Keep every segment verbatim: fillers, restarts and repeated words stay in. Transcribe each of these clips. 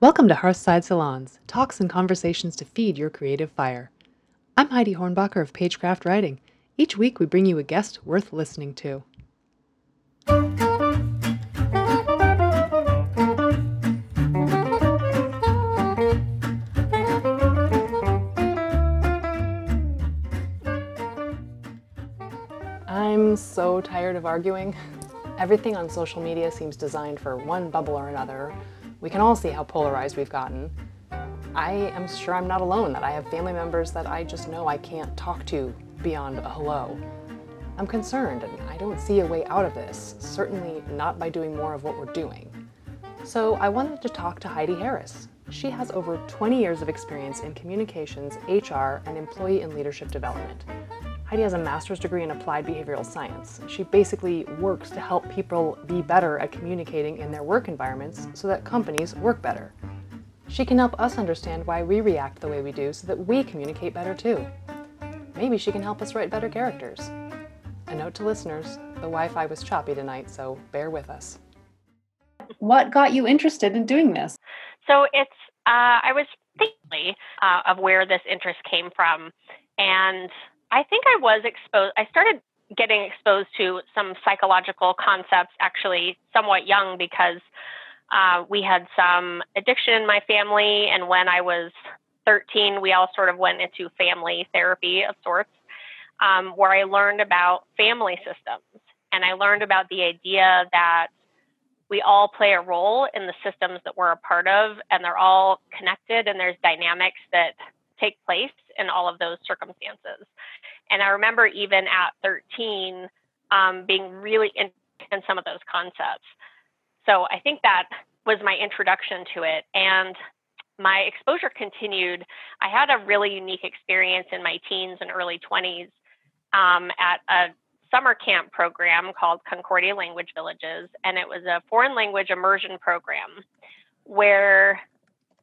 Welcome to Hearthside Salons, talks and conversations to feed your creative fire. I'm Heidi Hornbacher of Pagecraft Writing. Each week we bring you a guest worth listening to. I'm so tired of arguing. Everything on social media seems designed for one bubble or another. We can all see how polarized we've gotten. I am sure I'm not alone, that I have family members that I just know I can't talk to beyond a hello. I'm concerned, and I don't see a way out of this, certainly not by doing more of what we're doing. So I wanted to talk to Heidi Harris. She has over twenty years of experience in communications, H R, and employee and leadership development. Heidi has a master's degree in applied behavioral science. She basically works to help people be better at communicating in their work environments so that companies work better. She can help us understand why we react the way we do so that we communicate better too. Maybe she can help us write better characters. A note to listeners, the Wi-Fi was choppy tonight, so bear with us. What got you interested in doing this? So it's, uh, I was thinking uh, of where this interest came from, and I think I was exposed, I started getting exposed to some psychological concepts actually somewhat young because uh, we had some addiction in my family. And when I was thirteen, we all sort of went into family therapy of sorts, um, where I learned about family systems. And I learned about the idea that we all play a role in the systems that we're a part of, and they're all connected, and there's dynamics that take place in all of those circumstances. And I remember even at thirteen, um, being really interested in some of those concepts. So I think that was my introduction to it. And my exposure continued. I had a really unique experience in my teens and early twenties um, at a summer camp program called Concordia Language Villages. And it was a foreign language immersion program where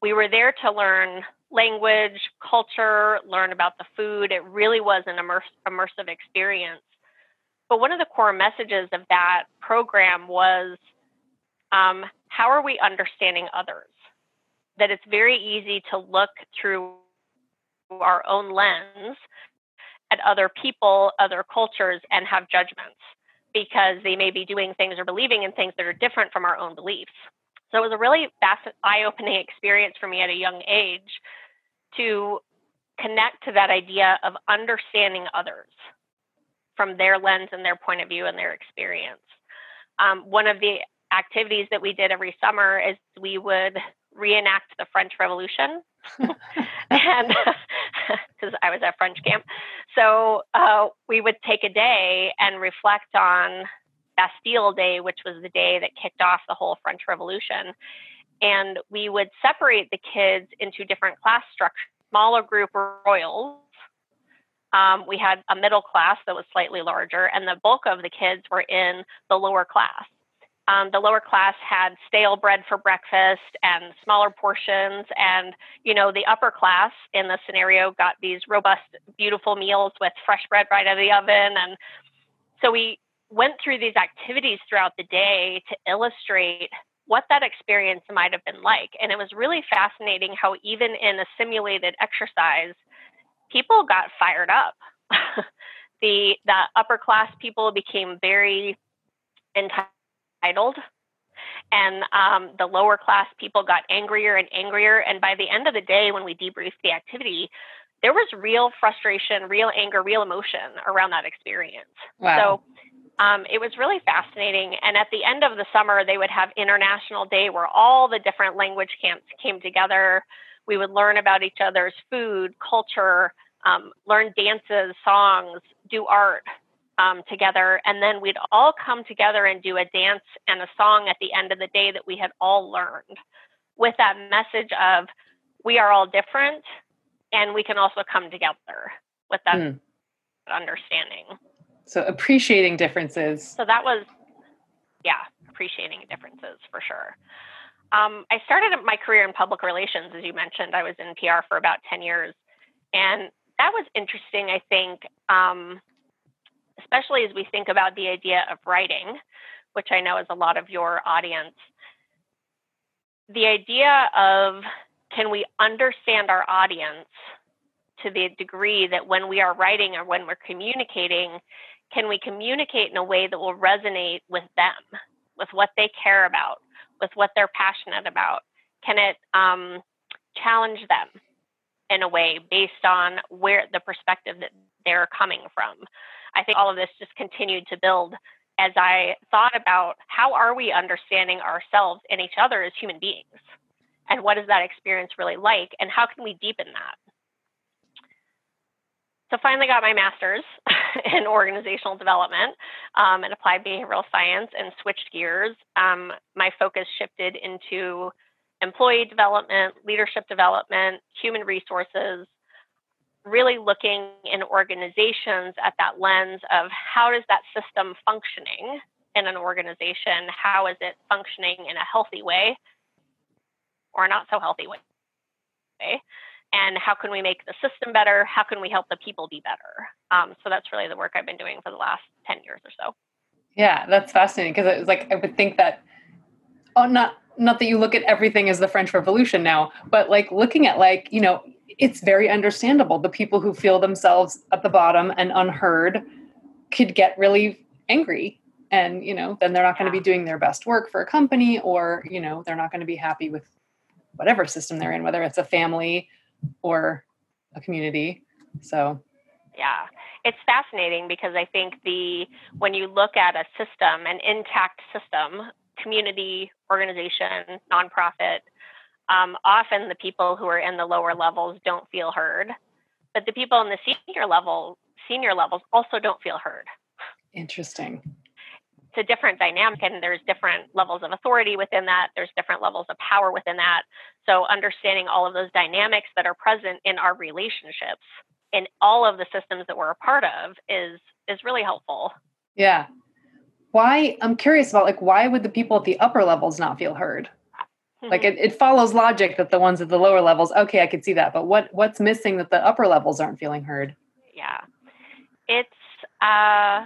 we were there to learn language, culture, learn about the food. It really was an immer- immersive experience. But one of the core messages of that program was, um, how are we understanding others? That it's very easy to look through our own lens at other people, other cultures, and have judgments because they may be doing things or believing in things that are different from our own beliefs. So it was a really eye-opening experience for me at a young age to connect to that idea of understanding others from their lens and their point of view and their experience. Um, one of the activities that we did every summer is we would reenact the French Revolution, and because I was at French camp. So uh, we would take a day and reflect on Bastille Day, which was the day that kicked off the whole French Revolution. And we would separate the kids into different class structures, smaller group royals. Um, we had a middle class that was slightly larger, and the bulk of the kids were in the lower class. Um, the lower class had stale bread for breakfast and smaller portions. And, you know, the upper class in the scenario got these robust, beautiful meals with fresh bread right out of the oven. And so we went through these activities throughout the day to illustrate what that experience might have been like. And it was really fascinating how even in a simulated exercise, people got fired up. the the upper class people became very entitled, and um, the lower class people got angrier and angrier. And by the end of the day, when we debriefed the activity, there was real frustration, real anger, real emotion around that experience. Wow. So Um, it was really fascinating. And at the end of the summer, they would have International Day where all the different language camps came together. We would learn about each other's food, culture, um, learn dances, songs, do art um, together. And then we'd all come together and do a dance and a song at the end of the day that we had all learned, with that message of we are all different and we can also come together with that mm. understanding. So appreciating differences. So that was, yeah, appreciating differences for sure. Um, I started my career in public relations, as you mentioned. I was in P R for about ten years. And that was interesting, I think, um, especially as we think about the idea of writing, which I know is a lot of your audience. the idea of, can we understand our audience to the degree that when we are writing or when we're communicating, can we communicate in a way that will resonate with them, with what they care about, with what they're passionate about? Can it um, challenge them in a way based on where the perspective that they're coming from? I think all of this just continued to build as I thought about how are we understanding ourselves and each other as human beings? And what is that experience really like? And how can we deepen that? So finally got my master's in organizational development um, and applied behavioral science and switched gears. Um, my focus shifted into employee development, leadership development, human resources, really looking in organizations at that lens of how does that system functioning in an organization? How is it functioning in a healthy way or not so healthy way? Okay. And how can we make the system better? How can we help the people be better? Um, so that's really the work I've been doing for the last ten years or so. Yeah, that's fascinating, because it was like, I would think that, oh, not not that you look at everything as the French Revolution now, but like looking at like, you know, it's very understandable. The people who feel themselves at the bottom and unheard could get really angry. And, you know, then they're not going to be doing their best work for a company, or, you know, they're not going to be happy with whatever system they're in, whether it's a family or a community. So yeah, it's fascinating, because I think the when you look at a system, an intact system, community, organization, nonprofit, um, often the people who are in the lower levels don't feel heard, but the people in the senior level, senior levels also don't feel heard. Interesting. It's a different dynamic, and there's different levels of authority within that. There's different levels of power within that. So understanding all of those dynamics that are present in our relationships in all of the systems that we're a part of is, is really helpful. Yeah. Why? I'm curious about like, why would the people at the upper levels not feel heard? Mm-hmm. Like it, it follows logic that the ones at the lower levels, okay, I could see that, but what, what's missing that the upper levels aren't feeling heard? Yeah. It's, uh,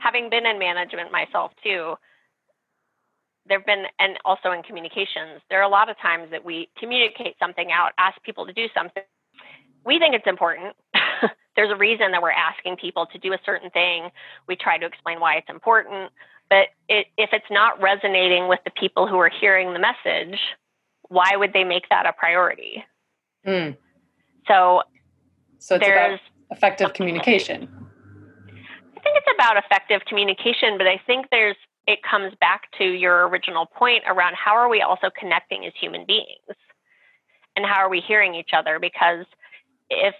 having been in management myself too, there've been, and also in communications, there are a lot of times that we communicate something out, ask people to do something. We think it's important. There's a reason that we're asking people to do a certain thing. We try to explain why it's important, but it, if it's not resonating with the people who are hearing the message, why would they make that a priority? Mm. So, so it's there's about effective communication. I think it's about effective communication, but I think there's, it comes back to your original point around how are we also connecting as human beings, and how are we hearing each other? Because if,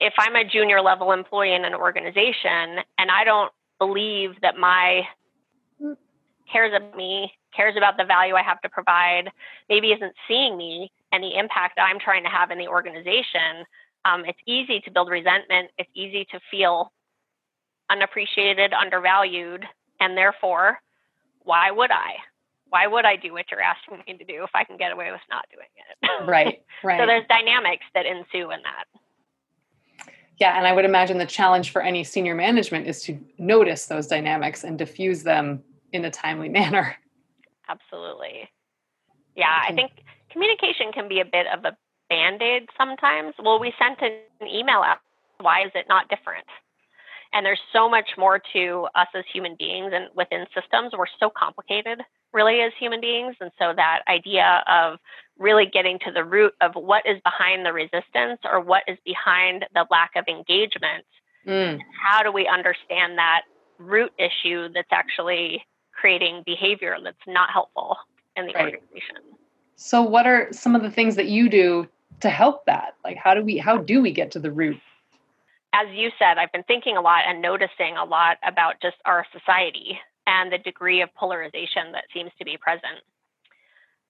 if I'm a junior level employee in an organization and I don't believe that my cares of me, cares about the value I have to provide, maybe isn't seeing me and the impact that I'm trying to have in the organization, um, it's easy to build resentment. It's easy to feel unappreciated, undervalued, and therefore, why would I? Why would I do what you're asking me to do if I can get away with not doing it? Right, right. So there's dynamics that ensue in that. Yeah, and I would imagine the challenge for any senior management is to notice those dynamics and diffuse them in a timely manner. Absolutely. Yeah, I think communication can be a bit of a Band-Aid sometimes. Well, we sent an email out. Why is it not different? And there's so much more to us as human beings, and within systems, we're so complicated really as human beings. And so that idea of really getting to the root of what is behind the resistance, or what is behind the lack of engagement, mm. how do we understand that root issue that's actually creating behavior that's not helpful in the right. organization? So what are some of the things that you do to help that? Like, how do we, how do we get to the root? As you said, I've been thinking a lot and noticing a lot about just our society and the degree of polarization that seems to be present.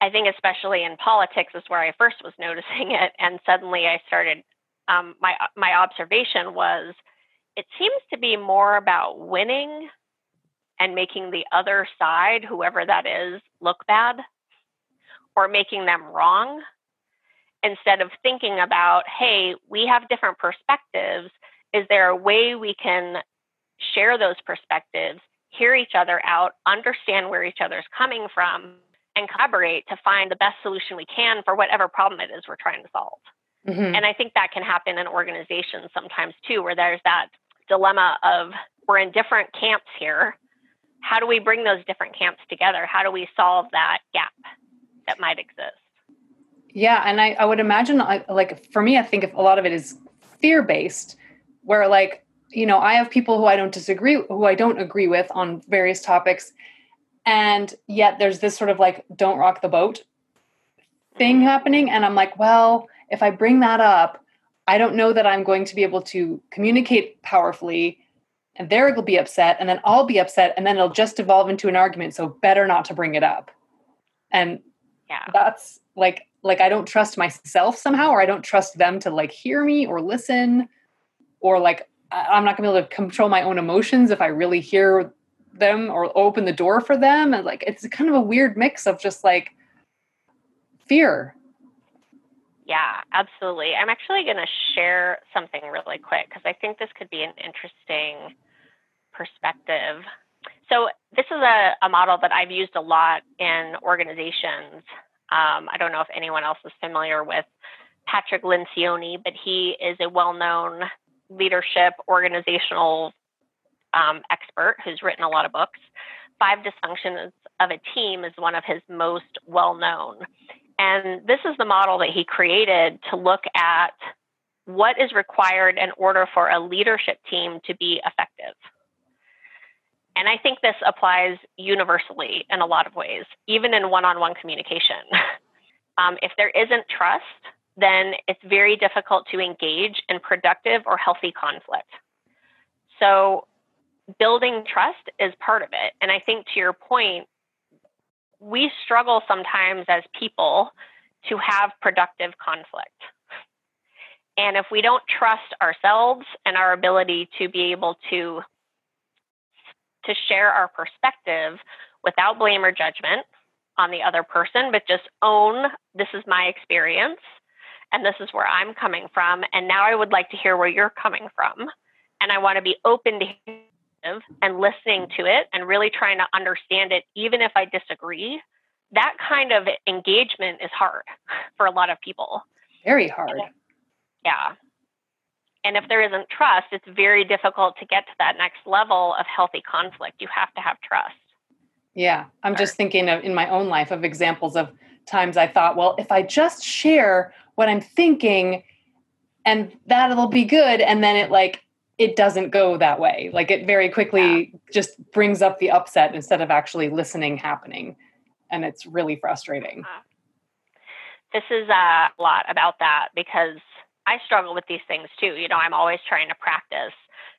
I think especially in politics is where I first was noticing it. And suddenly I started, um, my my observation was, it seems to be more about winning and making the other side, whoever that is, look bad, or making them wrong, instead of thinking about, hey, we have different perspectives. Is there a way we can share those perspectives, hear each other out, understand where each other's coming from, and collaborate to find the best solution we can for whatever problem it is we're trying to solve. Mm-hmm. And I think that can happen in organizations sometimes too, where there's that dilemma of we're in different camps here. How do we bring those different camps together? How do we solve that gap that might exist? Yeah. And I, I would imagine, like, for me, I think if a lot of it is fear-based, where, like, you know, I have people who I don't disagree, who I don't agree with on various topics. And yet there's this sort of like, don't rock the boat thing happening. And I'm like, well, if I bring that up, I don't know that I'm going to be able to communicate powerfully, and they're will be upset, and then I'll be upset, and then it'll just evolve into an argument. So better not to bring it up. And yeah, that's like, like, I don't trust myself somehow, or I don't trust them to like hear me or listen, or like, I'm not gonna be able to control my own emotions if I really hear them or open the door for them. And like, it's kind of a weird mix of just like fear. Yeah, absolutely. I'm actually going to share something really quick because I think this could be an interesting perspective. So this is a, a model that I've used a lot in organizations. Um, I don't know if anyone else is familiar with Patrick Lencioni, but he is a well-known leadership organizational um, expert who's written a lot of books. Five Dysfunctions of a Team is one of his most well-known. And this is the model that he created to look at what is required in order for a leadership team to be effective. And I think this applies universally in a lot of ways, even in one-on-one communication. um, if there isn't trust, then it's very difficult to engage in productive or healthy conflict. So building trust is part of it. And I think to your point, we struggle sometimes as people to have productive conflict. And if we don't trust ourselves and our ability to be able to, to share our perspective without blame or judgment on the other person, but just own, this is my experience, and this is where I'm coming from, and now I would like to hear where you're coming from, and I want to be open to hearing and listening to it and really trying to understand it, even if I disagree, that kind of engagement is hard for a lot of people. Very hard. And if, yeah. And if there isn't trust, it's very difficult to get to that next level of healthy conflict. You have to have trust. Yeah. I'm just thinking of in my own life of examples of times I thought, well, if I just share what I'm thinking and that'll be good. And then it like, it doesn't go that way. Like it very quickly yeah. just brings up the upset instead of actually listening happening. And it's really frustrating. Uh, this is a lot about that because I struggle with these things too. You know, I'm always trying to practice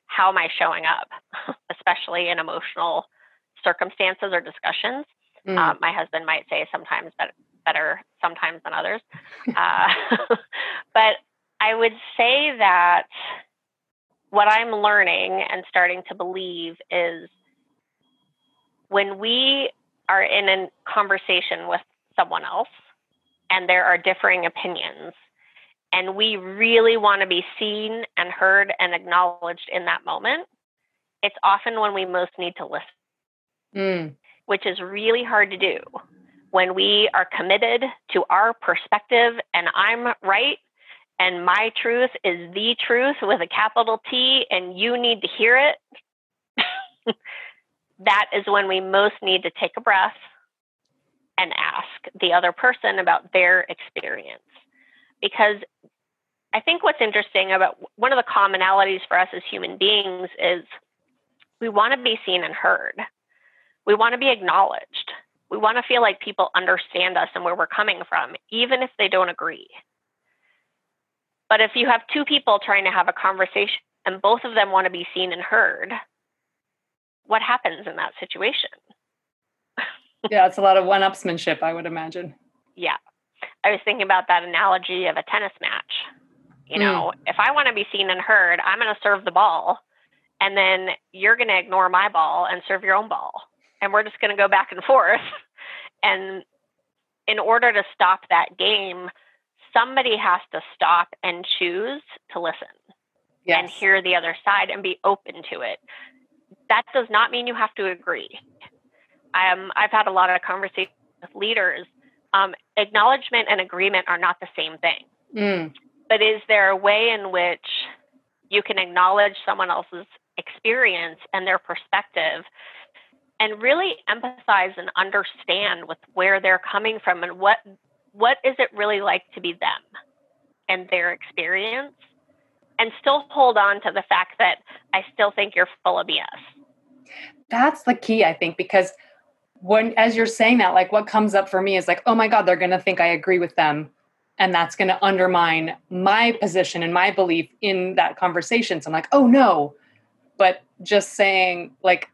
how am I showing up, especially in emotional circumstances or discussions. Mm. Uh, my husband might say sometimes better, better sometimes than others. Uh, but I would say that what I'm learning and starting to believe is when we are in a conversation with someone else and there are differing opinions and we really want to be seen and heard and acknowledged in that moment, it's often when we most need to listen, mm. which is really hard to do when we are committed to our perspective and I'm right. And my truth is the truth with a capital T, and you need to hear it. That is when we most need to take a breath and ask the other person about their experience. Because I think what's interesting about one of the commonalities for us as human beings is we want to be seen and heard. We want to be acknowledged. We want to feel like people understand us and where we're coming from, even if they don't agree. But if you have two people trying to have a conversation and both of them want to be seen and heard, what happens in that situation? Yeah, it's a lot of one-upsmanship, I would imagine. Yeah. I was thinking about that analogy of a tennis match. You know, mm. if I want to be seen and heard, I'm going to serve the ball, and then you're going to ignore my ball and serve your own ball. And we're just going to go back and forth. And in order to stop that game, somebody has to stop and choose to listen yes. and hear the other side and be open to it. That does not mean you have to agree. Um, I've had a lot of conversations with leaders, um, acknowledgement and agreement are not the same thing. Mm. But is there a way in which you can acknowledge someone else's experience and their perspective and really empathize and understand with where they're coming from and what what is it really like to be them and their experience, and still hold on to the fact that I still think you're full of B S? That's the key, I think, because when, as you're saying that, like what comes up for me is like, oh my God, they're going to think I agree with them. And that's going to undermine my position and my belief in that conversation. So I'm like, oh no, but just saying like,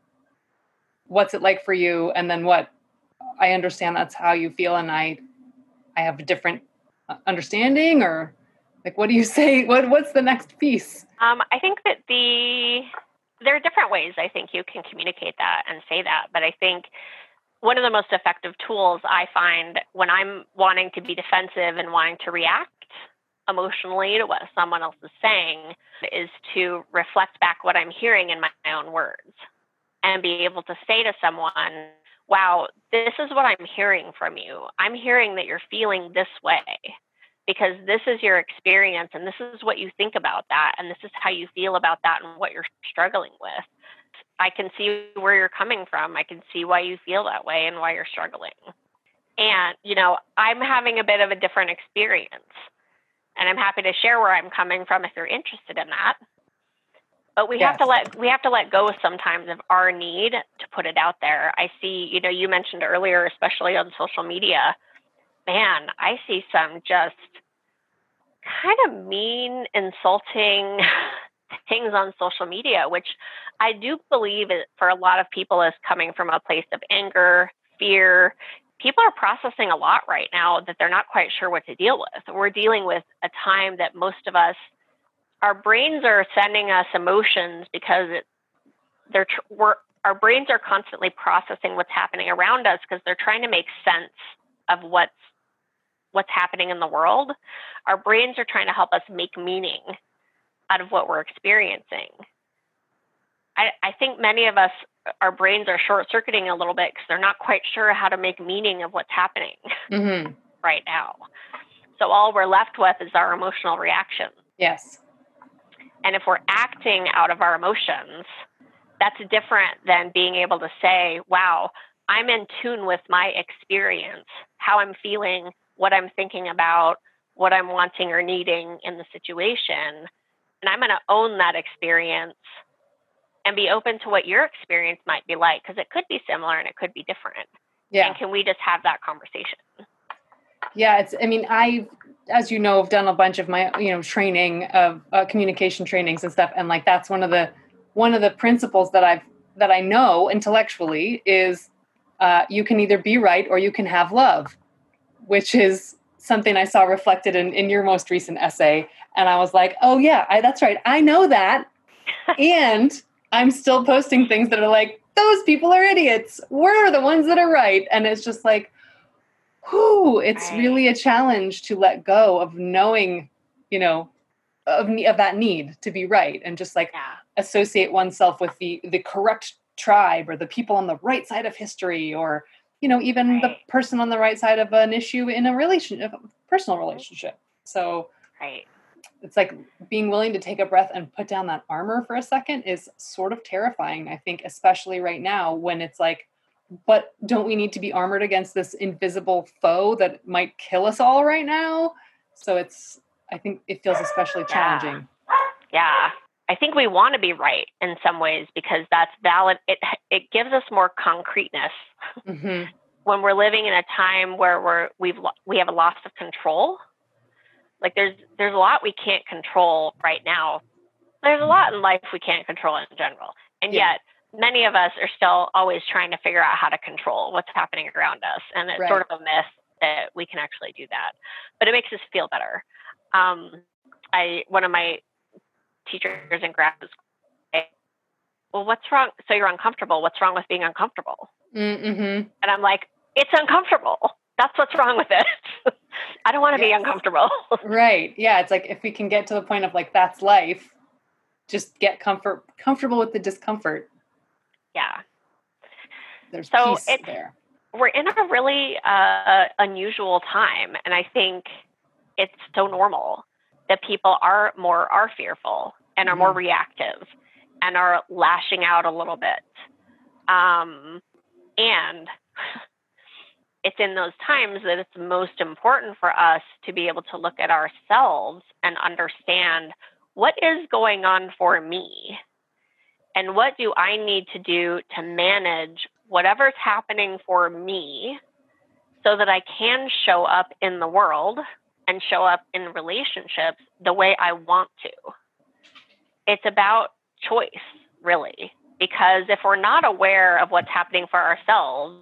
what's it like for you? And then what, I understand that's how you feel. And I, I have a different understanding, or like, what do you say? What, what's the next piece? Um, I think that the, there are different ways I think you can communicate that and say that. But I think one of the most effective tools I find when I'm wanting to be defensive and wanting to react emotionally to what someone else is saying is to reflect back what I'm hearing in my own words and be able to say to someone, wow, this is what I'm hearing from you. I'm hearing that you're feeling this way because this is your experience and this is what you think about that and this is how you feel about that and what you're struggling with. I can see where you're coming from. I can see why you feel that way and why you're struggling. And, you know, I'm having a bit of a different experience and I'm happy to share where I'm coming from if you're interested in that. But we yes. have to let, we have to let go sometimes of our need to put it out there. I see, you know, you mentioned earlier, especially on social media, man, I see some just kind of mean, insulting things on social media, which I do believe for a lot of people is coming from a place of anger, fear. People are processing a lot right now that they're not quite sure what to deal with. We're dealing with a time that most of us, our brains are sending us emotions because it, they're, we're, our brains are constantly processing what's happening around us because they're trying to make sense of what's what's happening in the world. Our brains are trying to help us make meaning out of what we're experiencing. I, I think many of us, our brains are short-circuiting a little bit because they're not quite sure how to make meaning of what's happening mm-hmm. right now. So all we're left with is our emotional reaction. Yes. And if we're acting out of our emotions, that's different than being able to say, wow, I'm in tune with my experience, how I'm feeling, what I'm thinking about, what I'm wanting or needing in the situation. And I'm going to own that experience and be open to what your experience might be like, because it could be similar and it could be different. Yeah. And can we just have that conversation? Yeah. It's, I mean, I, as you know, I've done a bunch of my, you know, training of uh, communication trainings and stuff. And like, that's one of the, one of the principles that I've, that I know intellectually is, Uh, you can either be right or you can have love, which is something I saw reflected in, in your most recent essay. And I was like, oh yeah, I, that's right. I know that. And I'm still posting things that are like, those people are idiots. We're the ones that are right. And it's just like, whoo, it's really a challenge to let go of knowing, you know, of, of that need to be right. And just like yeah. associate oneself with the, the correct tribe or the people on the right side of history, or, you know, even right. the person on the right side of an issue in a relationship, personal relationship. So right. it's like being willing to take a breath and put down that armor for a second is sort of terrifying, I think, especially right now when it's like, but don't we need to be armored against this invisible foe that might kill us all right now? So it's, I think it feels especially challenging. Yeah. yeah. I think we want to be right in some ways because that's valid. It it gives us more concreteness mm-hmm. when we're living in a time where we're we've we have a loss of control. Like there's there's a lot we can't control right now. There's a lot in life we can't control in general, and yeah. yet many of us are still always trying to figure out how to control what's happening around us. And it's right. sort of a myth that we can actually do that, but it makes us feel better. Um, I one of my teachers and grad school, well, what's wrong? So you're uncomfortable. What's wrong with being uncomfortable? Mm-hmm. And I'm like, it's uncomfortable. That's what's wrong with it. I don't want to yes. be uncomfortable. Right. Yeah. It's like, if we can get to the point of like, that's life, just get comfort, comfortable with the discomfort. Yeah. There's so peace it's, there. we're in a really uh, unusual time. And I think it's so normal that people are more are fearful and are more reactive and are lashing out a little bit. Um, and it's in those times that it's most important for us to be able to look at ourselves and understand what is going on for me and what do I need to do to manage whatever's happening for me so that I can show up in the world and show up in relationships the way I want to. It's about choice, really, because if we're not aware of what's happening for ourselves,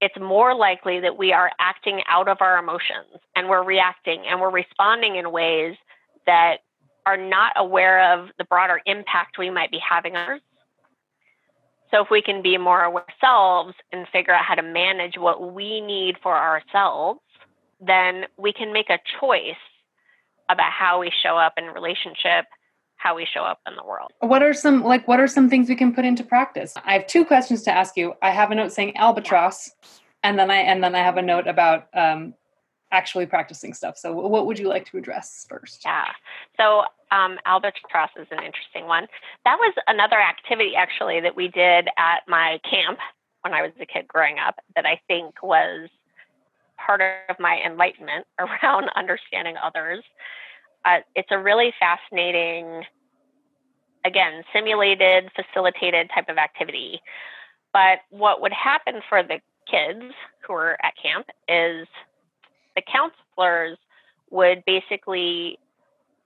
it's more likely that we are acting out of our emotions and we're reacting and we're responding in ways that are not aware of the broader impact we might be having on others. So if we can be more aware of ourselves and figure out how to manage what we need for ourselves, then we can make a choice about how we show up in relationship, how we show up in the world. What are some, like, what are some things we can put into practice? I have two questions to ask you. I have a note saying albatross, yeah. and then I, and then I have a note about, um, actually practicing stuff. So what would you like to address first? Yeah. So um, albatross is an interesting one. That was another activity actually that we did at my camp when I was a kid growing up that I think was part of my enlightenment around understanding others. Uh, it's a really fascinating, again, simulated, facilitated type of activity. But what would happen for the kids who were at camp is the counselors would basically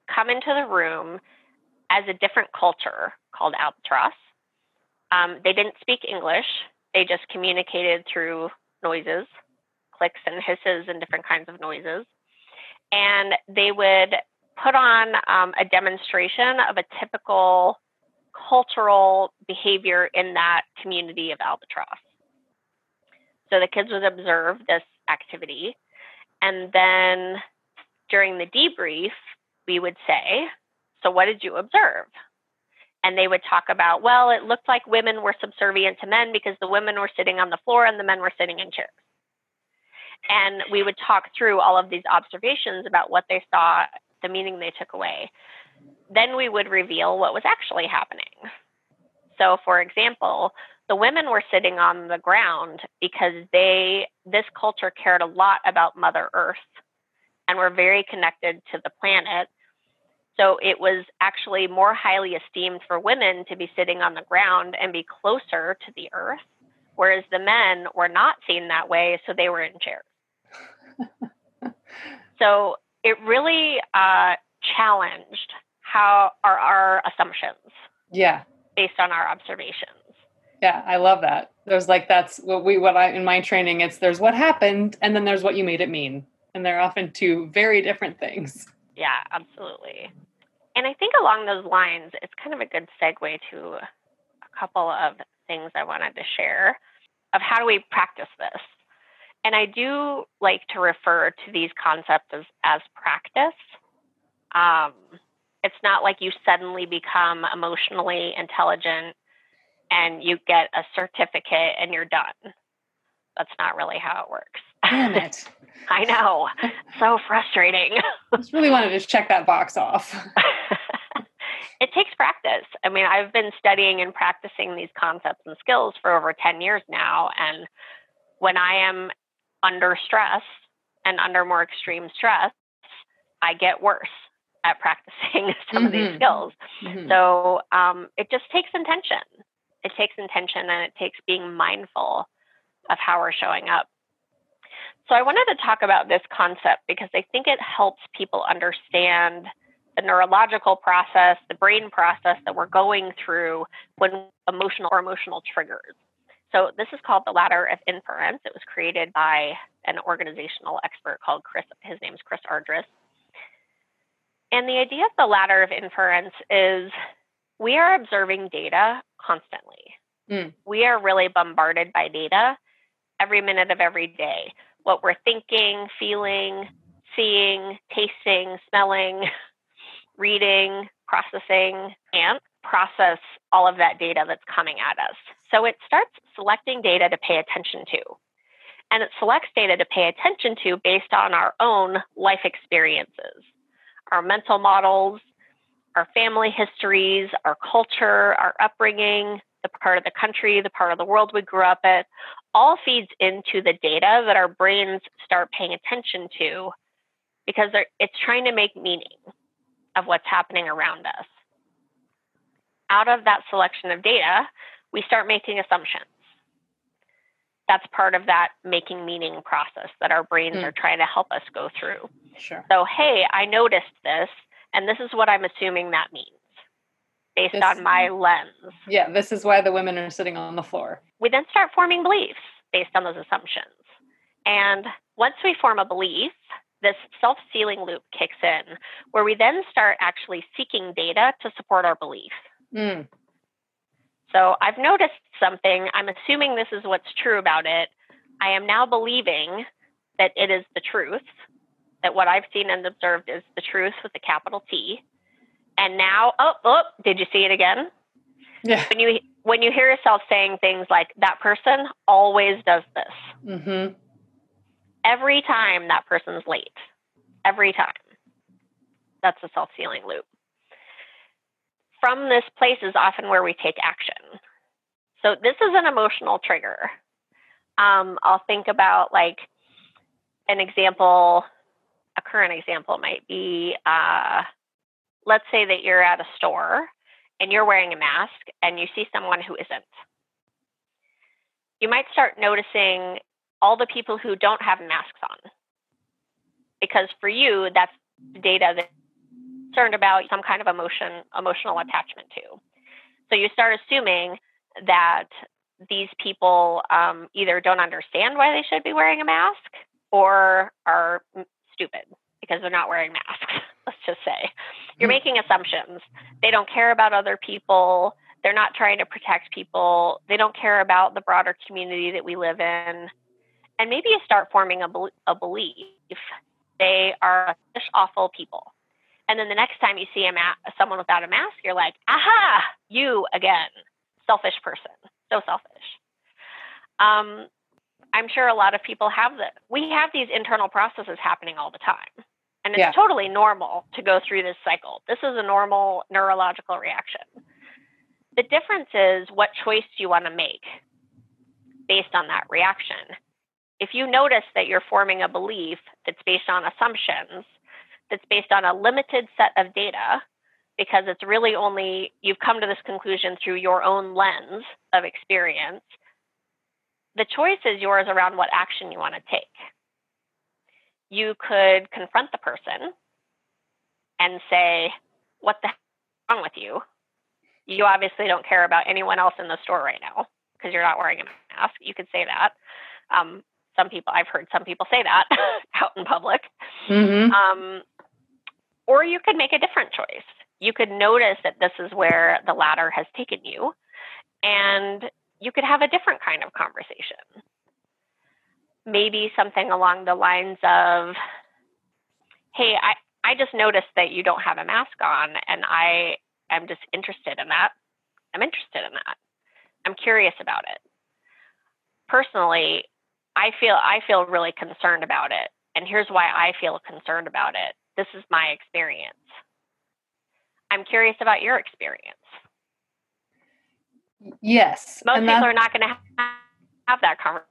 come into the room as a different culture called albatross. Um, they didn't speak English. They just communicated through noises, clicks and hisses and different kinds of noises. And they would put on um, a demonstration of a typical cultural behavior in that community of albatross. So the kids would observe this activity. And then during the debrief, we would say, so what did you observe? And they would talk about, well, it looked like women were subservient to men because the women were sitting on the floor and the men were sitting in chairs. And we would talk through all of these observations about what they saw, the meaning they took away. Then we would reveal what was actually happening. So, for example, the women were sitting on the ground because they, this culture cared a lot about Mother Earth and were very connected to the planet. So it was actually more highly esteemed for women to be sitting on the ground and be closer to the earth, whereas the men were not seen that way, so they were in chairs. So it really uh, challenged how are our assumptions yeah. based on our observations. Yeah, I love that. There's like, that's what we, what I, in my training, it's there's what happened and then there's what you made it mean. And they're often two very different things. Yeah, absolutely. And I think along those lines, it's kind of a good segue to a couple of things I wanted to share of how do we practice this? And I do like to refer to these concepts as, as practice. Um, it's not like you suddenly become emotionally intelligent and you get a certificate and you're done. That's not really how it works. Damn it. I know. So frustrating. I just really wanted to check that box off. It takes practice. I mean, I've been studying and practicing these concepts and skills for over ten years now. And when I am under stress and under more extreme stress, I get worse at practicing some mm-hmm. of these skills. Mm-hmm. So um, it just takes intention. It takes intention and it takes being mindful of how we're showing up. So I wanted to talk about this concept because I think it helps people understand the neurological process, the brain process that we're going through when emotional or emotional triggers. So this is called the ladder of inference. It was created by an organizational expert called Chris, his name's Chris Ardris. And the idea of the ladder of inference is we are observing data constantly. Mm. We are really bombarded by data every minute of every day. What we're thinking, feeling, seeing, tasting, smelling, reading, processing, and process all of that data that's coming at us. So it starts selecting data to pay attention to. And it selects data to pay attention to based on our own life experiences, our mental models, our family histories, our culture, our upbringing, the part of the country, the part of the world we grew up in, all feeds into the data that our brains start paying attention to because it's trying to make meaning of what's happening around us. Out of that selection of data, we start making assumptions. That's part of that making meaning process that our brains mm. are trying to help us go through. Sure. So, hey, I noticed this, and this is what I'm assuming that means based this, on my lens. Yeah, this is why the women are sitting on the floor. We then start forming beliefs based on those assumptions. And once we form a belief, this self-sealing loop kicks in, where we then start actually seeking data to support our belief. Mm. So I've noticed something. I'm assuming this is what's true about it. I am now believing that it is the truth, that what I've seen and observed is the truth with a capital T. And now, oh, oh, did you see it again? Yeah. When you when you hear yourself saying things like, that person always does this. Mm-hmm. Every time that person's late. Every time. That's a self-sealing loop. From this place is often where we take action. So this is an emotional trigger. Um, I'll think about like an example, a current example might be, uh, let's say that you're at a store and you're wearing a mask and you see someone who isn't. You might start noticing all the people who don't have masks on. Because for you, that's data that concerned about some kind of emotion, emotional attachment to. So you start assuming that these people um, either don't understand why they should be wearing a mask or are stupid because they're not wearing masks, let's just say. You're making assumptions. They don't care about other people. They're not trying to protect people. They don't care about the broader community that we live in. And maybe you start forming a, be- a belief. They are such awful people. And then the next time you see a ma- someone without a mask, you're like, aha, you again, selfish person, so selfish. Um, I'm sure a lot of people have this. We have these internal processes happening all the time. And it's yeah. totally normal to go through this cycle. This is a normal neurological reaction. The difference is what choice you want to make based on that reaction. If you notice that you're forming a belief that's based on assumptions, that's based on a limited set of data, because it's really only, you've come to this conclusion through your own lens of experience, the choice is yours around what action you want to take. You could confront the person and say, what the heck is wrong with you? You obviously don't care about anyone else in the store right now because you're not wearing a mask. You could say that. Um, Some people, I've heard some people say that out in public. Mm-hmm. Um, or you could make a different choice. You could notice that this is where the ladder has taken you, and you could have a different kind of conversation. Maybe something along the lines of, hey, I, I just noticed that you don't have a mask on, and I am just interested in that. I'm interested in that. I'm curious about it. Personally, I feel I feel really concerned about it, and here's why I feel concerned about it. This is my experience. I'm curious about your experience. Yes. Most people are not going to have that conversation.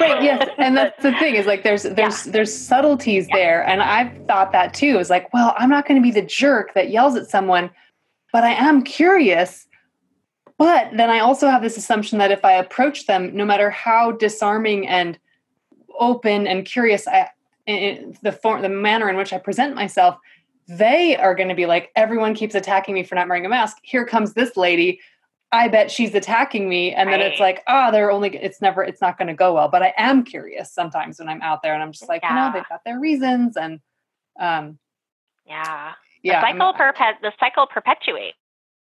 Right, yes, and that's the thing is like there's there's yeah. there's subtleties yeah. there, and I've thought that too. It's like, well, I'm not going to be the jerk that yells at someone, but I am curious. But then I also have this assumption that if I approach them, no matter how disarming and open and curious I, in the form, the manner in which I present myself, they are going to be like, everyone keeps attacking me for not wearing a mask. Here comes this lady. I bet she's attacking me. And then right. it's like, oh, they're only, it's never, it's not going to go well. But I am curious sometimes when I'm out there and I'm just like, yeah. no, they've got their reasons. And um, yeah, yeah, the cycle, perpe- the cycle perpetuates.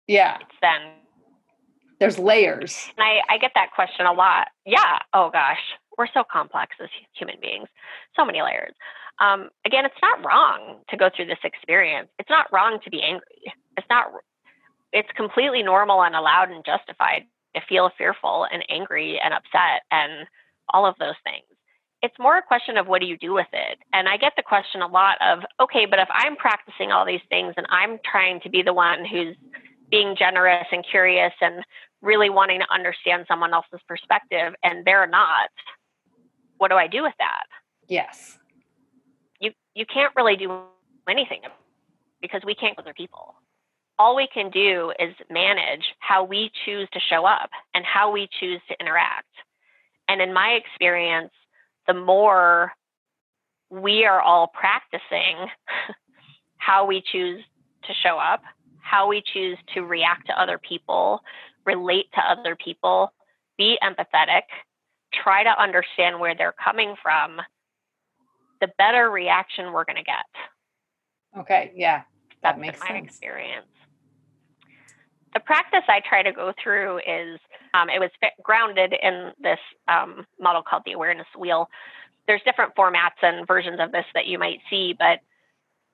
Yeah. It's then. There's layers. And I, I get that question a lot. Yeah. Oh, gosh. We're so complex as human beings. So many layers. Um, again, it's not wrong to go through this experience. It's not wrong to be angry. It's not it's completely normal and allowed and justified to feel fearful and angry and upset and all of those things. It's more a question of what do you do with it? And I get the question a lot of, okay, but if I'm practicing all these things and I'm trying to be the one who's being generous and curious and really wanting to understand someone else's perspective and they're not, what do I do with that? Yes. You you can't really do anything because we can't go with other people. All we can do is manage how we choose to show up and how we choose to interact. And in my experience, the more we are all practicing how we choose to show up, how we choose to react to other people, relate to other people, be empathetic, try to understand where they're coming from, the better reaction we're going to get. Okay, yeah, that That's makes my sense. Experience. The practice I try to go through is, um, it was fit, grounded in this um, model called the awareness wheel. There's different formats and versions of this that you might see, but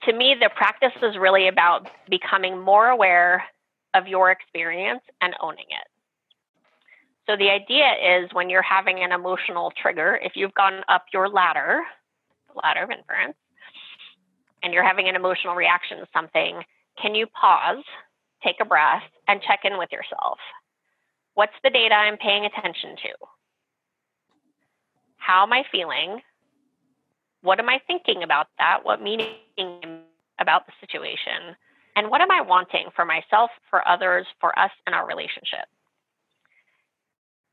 to me, the practice is really about becoming more aware of your experience and owning it. So the idea is when you're having an emotional trigger, if you've gone up your ladder, the ladder of inference, and you're having an emotional reaction to something, can you pause, take a breath, and check in with yourself? What's the data I'm paying attention to? How am I feeling? What am I thinking about that? What meaning about the situation? And what am I wanting for myself, for others, for us, and our relationship?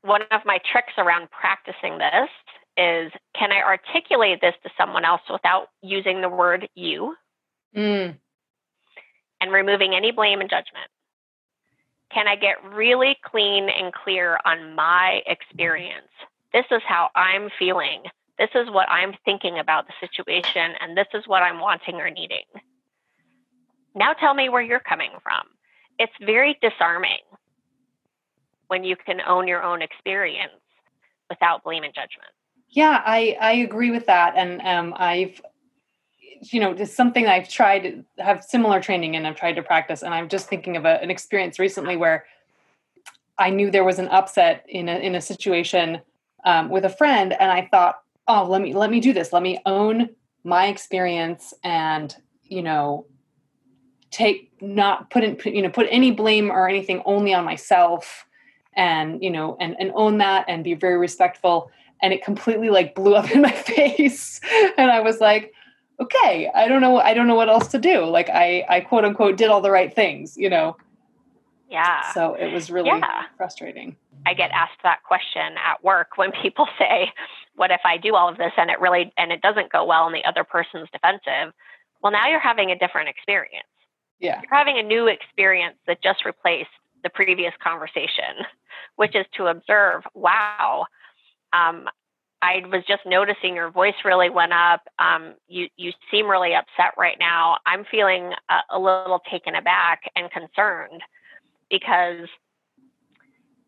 One of my tricks around practicing this is, can I articulate this to someone else without using the word you? Mm. And removing any blame and judgment. Can I get really clean and clear on my experience? This is how I'm feeling. This is what I'm thinking about the situation, and this is what I'm wanting or needing. Now tell me where you're coming from. It's very disarming when you can own your own experience without blame and judgment. Yeah, I, I agree with that. And um, I've, you know, it's something I've tried, have similar training in, I've tried to practice. And I'm just thinking of a, an experience recently where I knew there was an upset in a, in a situation um, with a friend. And I thought, oh, let me, let me do this. Let me own my experience and, you know, take, not put in, put, you know, put any blame or anything only on myself, and, you know, and, and own that and be very respectful. And it completely like blew up in my face. And I was like, okay, I don't know. I don't know what else to do. Like I, I quote unquote did all the right things, you know? Yeah. So it was really yeah. frustrating. I get asked that question at work when people say, what if I do all of this and it really, and it doesn't go well and the other person's defensive? Well, now you're having a different experience. Yeah. You're having a new experience that just replaced the previous conversation, which is to observe, wow, um, I was just noticing your voice really went up. Um, you, you seem really upset right now. I'm feeling a, a little taken aback and concerned because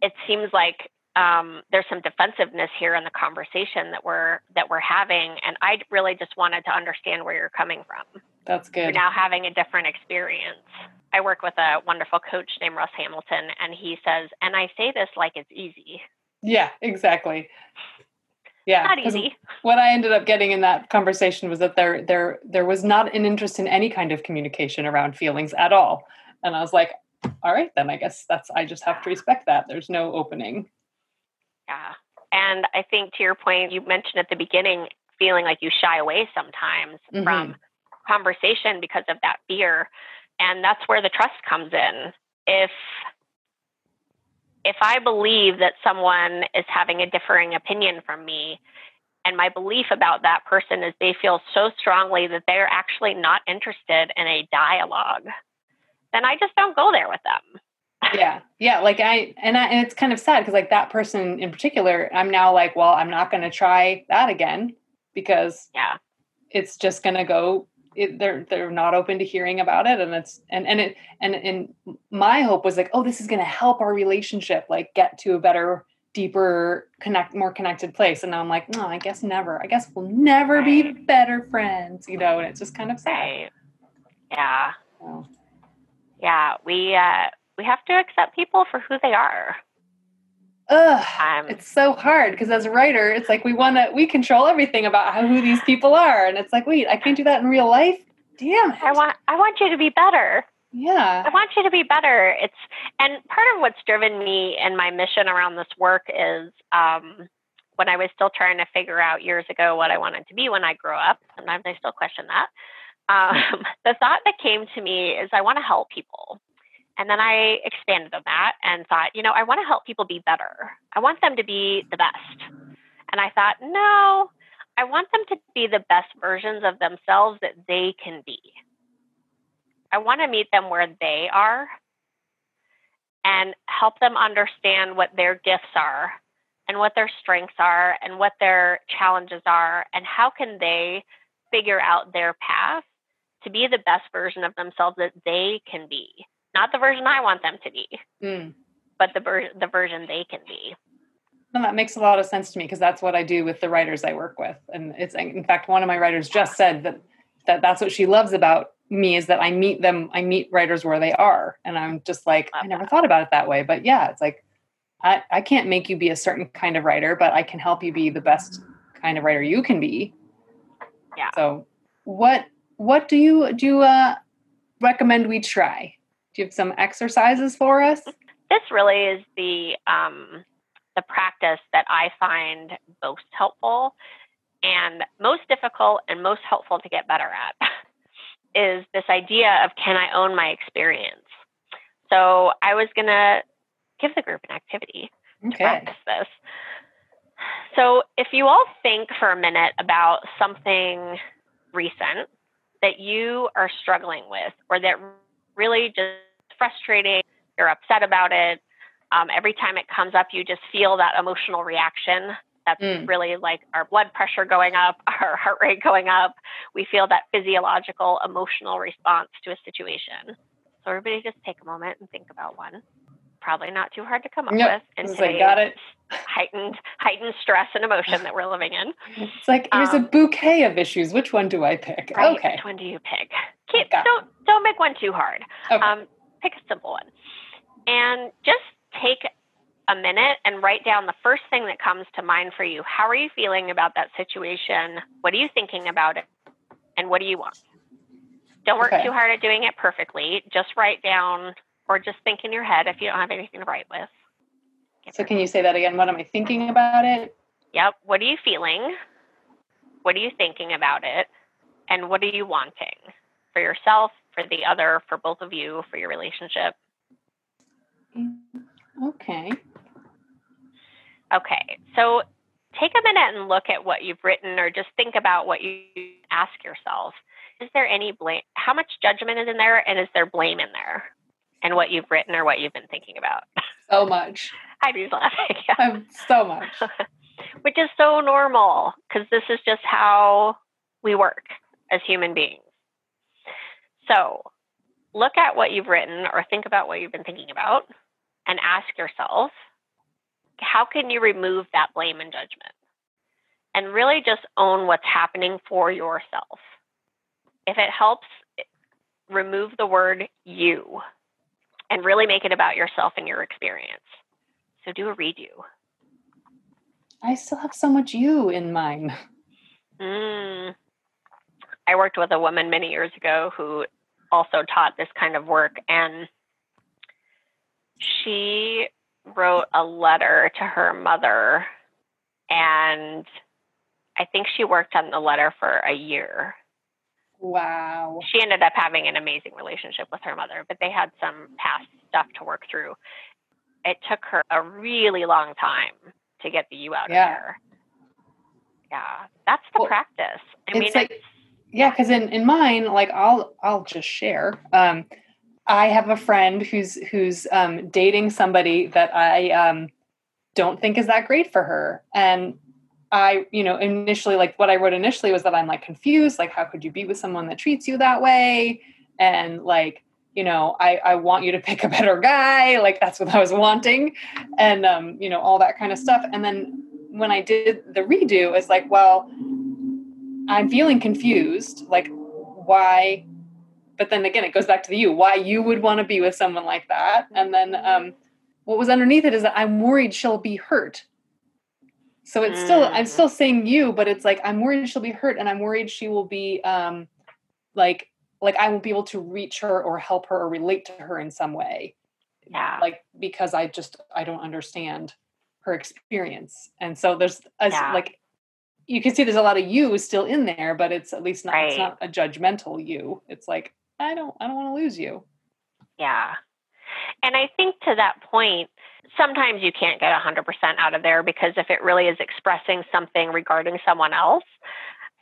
it seems like um, there's some defensiveness here in the conversation that we're, that we're having. And I really just wanted to understand where you're coming from. That's good. You're now having a different experience. I work with a wonderful coach named Russ Hamilton, and he says, and I say this like it's easy. Yeah, exactly. Yeah. Not easy. What I ended up getting in that conversation was that there, there, there was not an interest in any kind of communication around feelings at all. And I was like, all right, then I guess that's, I just have to respect that. There's no opening. Yeah. And I think to your point, you mentioned at the beginning, feeling like you shy away sometimes mm-hmm. from conversation because of that fear. And that's where the trust comes in. If, If I believe that someone is having a differing opinion from me, and my belief about that person is they feel so strongly that they're actually not interested in a dialogue, then I just don't go there with them. Yeah. Yeah. Like I, and I, and it's kind of sad because like that person in particular, I'm now like, well, I'm not going to try that again because yeah, it's just going to go, It, they're they're not open to hearing about it, and that's and and it and and my hope was like, oh, this is going to help our relationship, like get to a better, deeper, connect, more connected place. And now I'm like, no, I guess never. I guess we'll never right. be better friends, you know. And it's just kind of sad. Right. Yeah, so. yeah. We uh, we have to accept people for who they are. Ugh, um, it's so hard because as a writer, it's like we want to, we control everything about how, who these people are. And it's like, wait, I can't do that in real life. Damn it. I want, I want you to be better. Yeah. I want you to be better. It's, and part of what's driven me and my mission around this work is, um, when I was still trying to figure out years ago what I wanted to be when I grew up, sometimes I still question that. Um, the thought that came to me is I want to help people. And then I expanded on that and thought, you know, I want to help people be better. I want them to be the best. And I thought, no, I want them to be the best versions of themselves that they can be. I want to meet them where they are and help them understand what their gifts are and what their strengths are and what their challenges are and how can they figure out their path to be the best version of themselves that they can be. Not the version I want them to be, mm. but the, ver- the version they can be. Well, that makes a lot of sense to me because that's what I do with the writers I work with. And it's, in fact, one of my writers just said that, that that's what she loves about me is that I meet them, I meet writers where they are. And I'm just like, Love I never that. thought about it that way. But yeah, it's like, I, I can't make you be a certain kind of writer, but I can help you be the best kind of writer you can be. Yeah. So what, what do you, do you uh, recommend we try? Do you have some exercises for us? This really is the um, the practice that I find most helpful and most difficult and most helpful to get better at is this idea of can I own my experience? So I was going to give the group an activity okay. to practice this. So if you all think for a minute about something recent that you are struggling with or that really just frustrating, you're upset about it. Um, every time it comes up, you just feel that emotional reaction. That's mm. really like our blood pressure going up, our heart rate going up. We feel that physiological, emotional response to a situation. So everybody just take a moment and think about one. Probably not too hard to come up yep. with. And today's got it. heightened, heightened stress and emotion that we're living in. It's like, here's um, a bouquet of issues. Which one do I pick? Right, okay. Which one do you pick? Keep, don't, don't make one too hard. Okay. Um, pick a simple one. And just take a minute and write down the first thing that comes to mind for you. How are you feeling about that situation? What are you thinking about it? And what do you want? Don't work okay. too hard at doing it perfectly. Just write down or just think in your head if you don't have anything to write with. Get so can mind. You say that again? What am I thinking about it? Yep. What are you feeling? What are you thinking about it? And what are you wanting? For yourself, for the other, for both of you, for your relationship. Okay. Okay. So take a minute and look at what you've written or just think about what you ask yourself. Is there any blame? How much judgment is in there? And is there blame in there? And what you've written or what you've been thinking about? So much. Heidi's laughing. Yeah. So much. Which is so normal because this is just how we work as human beings. So look at what you've written or think about what you've been thinking about and ask yourself, how can you remove that blame and judgment? And really just own what's happening for yourself. If it helps, remove the word you and really make it about yourself and your experience. So do a redo. I still have so much you in mine. Mm. I worked with a woman many years ago who also taught this kind of work, and she wrote a letter to her mother, and I think she worked on the letter for a year. Wow. She ended up having an amazing relationship with her mother, but they had some past stuff to work through. It took her a really long time to get the you out yeah. of her. Yeah. That's the well, practice. I it's mean, like- it's Yeah, because in, in mine, like I'll I'll just share. Um, I have a friend who's who's um, dating somebody that I um, don't think is that great for her, and I, you know, initially, like what I wrote initially was that I'm like confused, like how could you be with someone that treats you that way, and like you know I I want you to pick a better guy, like that's what I was wanting, and um, you know all that kind of stuff. And then when I did the redo, it's like well. I'm feeling confused. Like, why but then again, it goes back to the you, why you would want to be with someone like that. And then um, what was underneath it is that I'm worried she'll be hurt. So it's mm. still, I'm still saying you, but it's like, I'm worried she'll be hurt, and I'm worried she will be um, like, like I won't be able to reach her or help her or relate to her in some way. Yeah. Like, because I just, I don't understand her experience. And so there's a, yeah. like, you can see there's a lot of you still in there, but it's at least not, right. it's not a judgmental you. It's like, I don't, I don't want to lose you. Yeah. And I think to that point, sometimes you can't get a hundred percent out of there, because if it really is expressing something regarding someone else,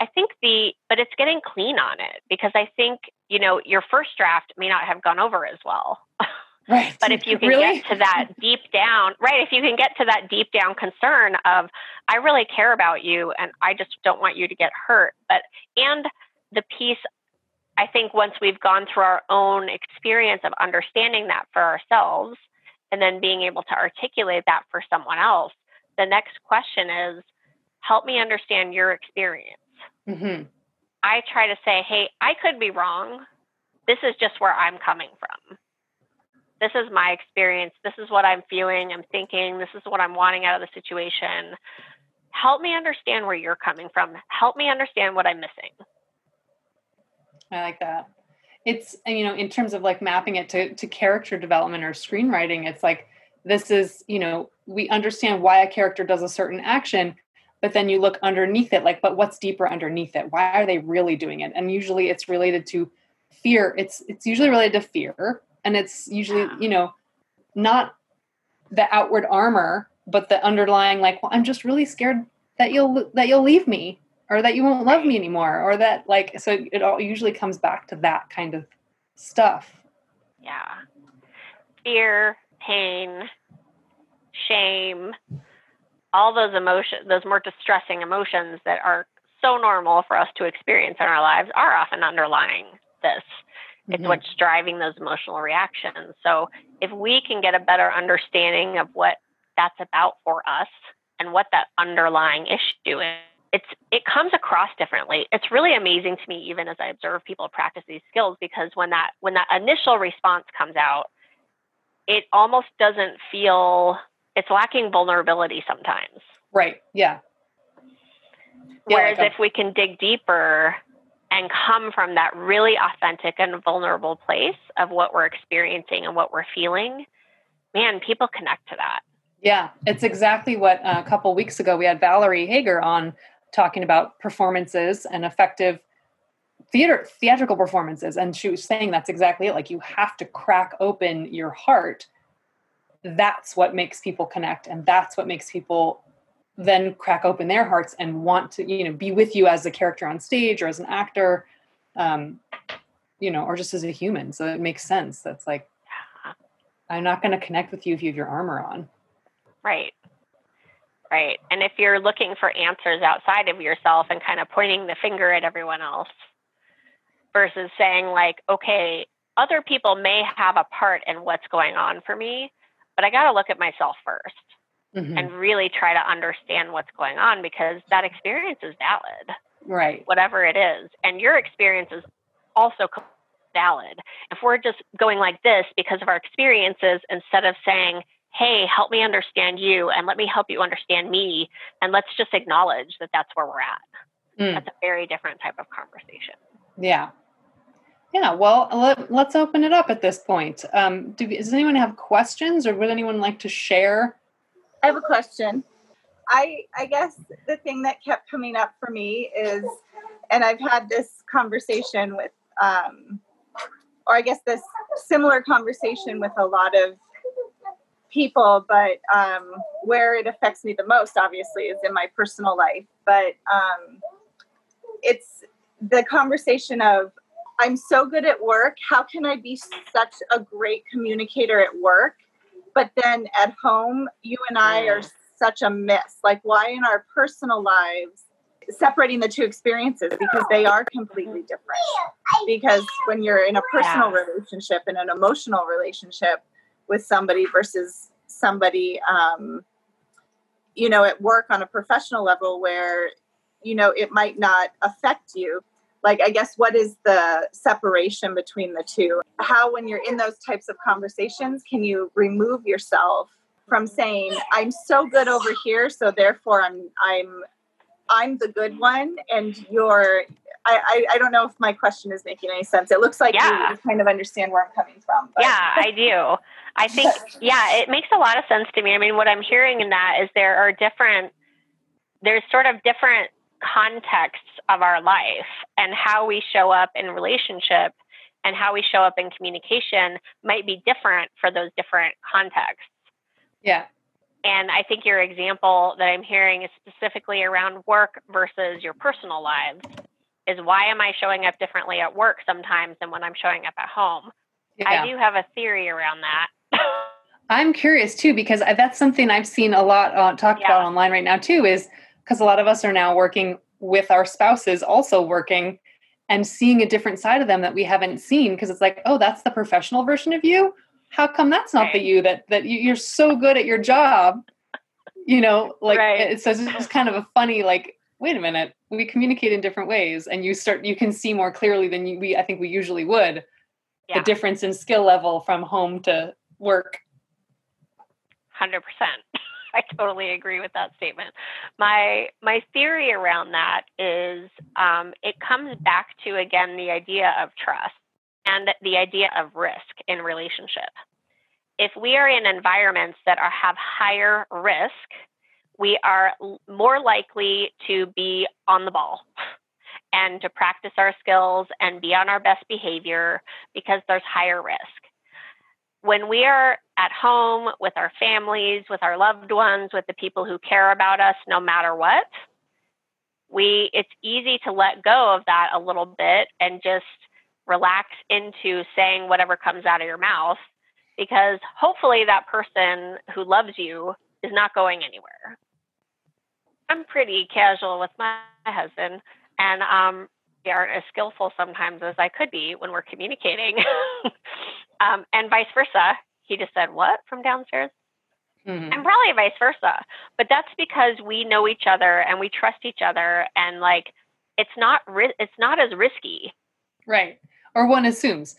I think the, but it's getting clean on it, because I think, you know, your first draft may not have gone over as well. Right. But if you can really? get to that deep down, right, if you can get to that deep down concern of, I really care about you and I just don't want you to get hurt. But, and the piece, I think once we've gone through our own experience of understanding that for ourselves and then being able to articulate that for someone else, the next question is, help me understand your experience. Mm-hmm. I try to say, hey, I could be wrong. This is just where I'm coming from. This is my experience. This is what I'm feeling, I'm thinking. This is what I'm wanting out of the situation. Help me understand where you're coming from. Help me understand what I'm missing. I like that. It's, you know, in terms of like mapping it to, to character development or screenwriting, it's like, this is, you know, we understand why a character does a certain action, but then you look underneath it, like, but what's deeper underneath it? Why are they really doing it? And usually it's related to fear. It's, it's usually related to fear. And it's usually, yeah. you know, not the outward armor, but the underlying, like, well, I'm just really scared that you'll, that you'll leave me, or that you won't love me anymore, or that, like, so it all usually comes back to that kind of stuff. Yeah. Fear, pain, shame, all those emotions, those more distressing emotions that are so normal for us to experience in our lives are often underlying this. It's mm-hmm. what's driving those emotional reactions. So if we can get a better understanding of what that's about for us and what that underlying issue is, it's, it comes across differently. It's really amazing to me, even as I observe people practice these skills, because when that, when that initial response comes out, it almost doesn't feel, it's lacking vulnerability sometimes. Right. Yeah. yeah Whereas if we can dig deeper and come from that really authentic and vulnerable place of what we're experiencing and what we're feeling, man, people connect to that. Yeah, it's exactly what uh, a couple weeks ago we had Valerie Hager on talking about performances and effective theater, theatrical performances. And she was saying that's exactly it. Like, you have to crack open your heart. That's what makes people connect. And that's what makes people then crack open their hearts and want to, you know, be with you as a character on stage or as an actor, um, you know, or just as a human. So it makes sense. That's like, I'm not going to connect with you if you have your armor on. Right. Right. And if you're looking for answers outside of yourself and kind of pointing the finger at everyone else versus saying like, okay, other people may have a part in what's going on for me, but I got to look at myself first. Mm-hmm. And really try to understand what's going on, because that experience is valid, right? Whatever it is. And your experience is also valid. If we're just going like this because of our experiences, instead of saying, hey, help me understand you and let me help you understand me, and let's just acknowledge that that's where we're at. Mm. That's a very different type of conversation. Yeah. Yeah. Well, let, let's open it up at this point. Um, do, does anyone have questions, or would anyone like to share? I have a question. I I guess the thing that kept coming up for me is, and I've had this conversation with, um, or I guess this similar conversation with a lot of people, but um, where it affects me the most, obviously, is in my personal life. But um, it's the conversation of, I'm so good at work. How can I be such a great communicator at work? But then at home, you and I are such a mess. Like, why in our personal lives, separating the two experiences, because they are completely different. Because when you're in a personal relationship and an emotional relationship with somebody versus somebody, um, you know, at work on a professional level where, you know, it might not affect you. Like, I guess, what is the separation between the two? How, when you're in those types of conversations, can you remove yourself from saying, I'm so good over here, so therefore I'm I'm I'm the good one, and you're, I, I, I don't know if my question is making any sense. It looks like yeah. you, you kind of understand where I'm coming from. But. Yeah, I do. I think, yeah, it makes a lot of sense to me. I mean, what I'm hearing in that is there are different, there's sort of different contexts of our life, and how we show up in relationship and how we show up in communication might be different for those different contexts. Yeah. And I think your example that I'm hearing is specifically around work versus your personal lives, is why am I showing up differently at work sometimes than when I'm showing up at home? Yeah. I do have a theory around that. I'm curious too, because that's something I've seen a lot uh, talked yeah. about online right now too, is because a lot of us are now working with our spouses also working and seeing a different side of them that we haven't seen. Because it's like, oh, that's the professional version of you. How come that's not right. the you that, that you, you're so good at your job, you know, like right. it, so it's just kind of a funny, like, wait a minute, we communicate in different ways, and you start, you can see more clearly than you, we, I think we usually would yeah. the difference in skill level from home to work. one hundred percent. I totally agree with that statement. My my theory around that is um, it comes back to, again, the idea of trust and the idea of risk in relationship. If we are in environments that are, have higher risk, we are more likely to be on the ball and to practice our skills and be on our best behavior because there's higher risk. When we are at home with our families, with our loved ones, with the people who care about us, no matter what, we it's easy to let go of that a little bit and just relax into saying whatever comes out of your mouth, because hopefully that person who loves you is not going anywhere. I'm pretty casual with my husband, and um, we aren't as skillful sometimes as I could be when we're communicating. Um, and vice versa. He just said, what, from downstairs? Mm-hmm. And probably vice versa. But that's because we know each other and we trust each other. And like, it's not, ri- it's not as risky. Right. Or one assumes.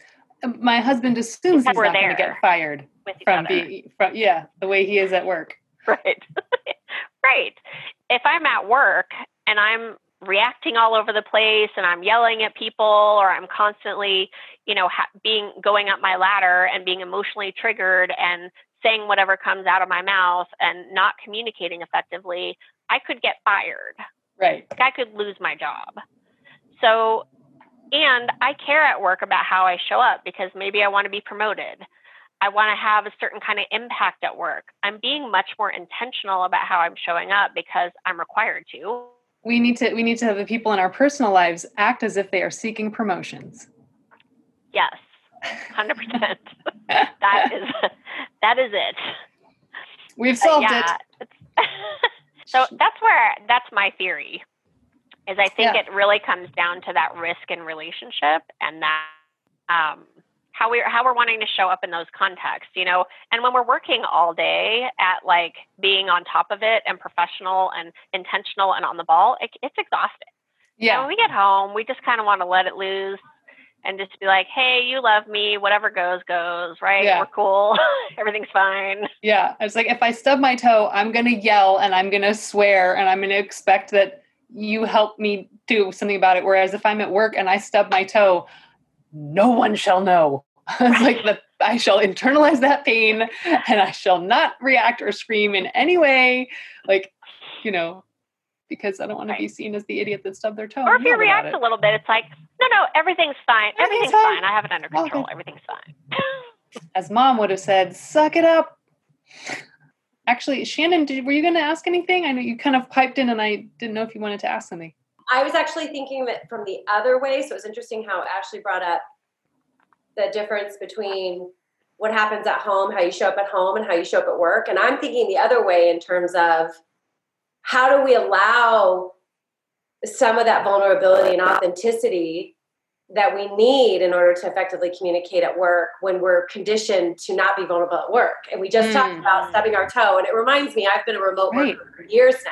My husband assumes because he's not going to get fired from the, from, yeah, the way he is at work. Right. Right. If I'm at work and I'm reacting all over the place and I'm yelling at people, or I'm constantly, you know, ha- being going up my ladder and being emotionally triggered and saying whatever comes out of my mouth and not communicating effectively, I could get fired. Right. Like, I could lose my job. So, and I care at work about how I show up, because maybe I want to be promoted. I want to have a certain kind of impact at work. I'm being much more intentional about how I'm showing up because I'm required to. We need to we need to have the people in our personal lives act as if they are seeking promotions. Yes, one hundred percent. That is that is it. We've solved uh, yeah. it. So that's where that's my theory. Is I think yeah. it really comes down to that risk in relationship, and that um, how we how we're wanting to show up in those contexts, you know. And when we're working all day at like being on top of it and professional and intentional and on the ball, it, it's exhausting. Yeah. So when we get home, we just kind of want to let it loose and just be like, hey, you love me. Whatever goes, goes, right? Yeah. We're cool. Everything's fine. Yeah. It's like, if I stub my toe, I'm going to yell and I'm going to swear and I'm going to expect that you help me do something about it. Whereas if I'm at work and I stub my toe, no one shall know. It's like the, I shall internalize that pain and I shall not react or scream in any way. Like, you know, because I don't want right. to be seen as the idiot that stubbed their toe. Or if you react it. a little bit, it's like, no, no, everything's fine. Everything's, everything's fine. fine. I have it under control. Okay. Everything's fine. As mom would have said, suck it up. Actually, Shannon, did, were you going to ask anything? I know you kind of piped in and I didn't know if you wanted to ask something. I was actually thinking that from the other way. So it was interesting how Ashley brought up the difference between what happens at home, how you show up at home, and how you show up at work. And I'm thinking the other way in terms of how do we allow some of that vulnerability and authenticity that we need in order to effectively communicate at work when we're conditioned to not be vulnerable at work. And we just mm. talked about stubbing our toe. And it reminds me, I've been a remote right. worker for years now.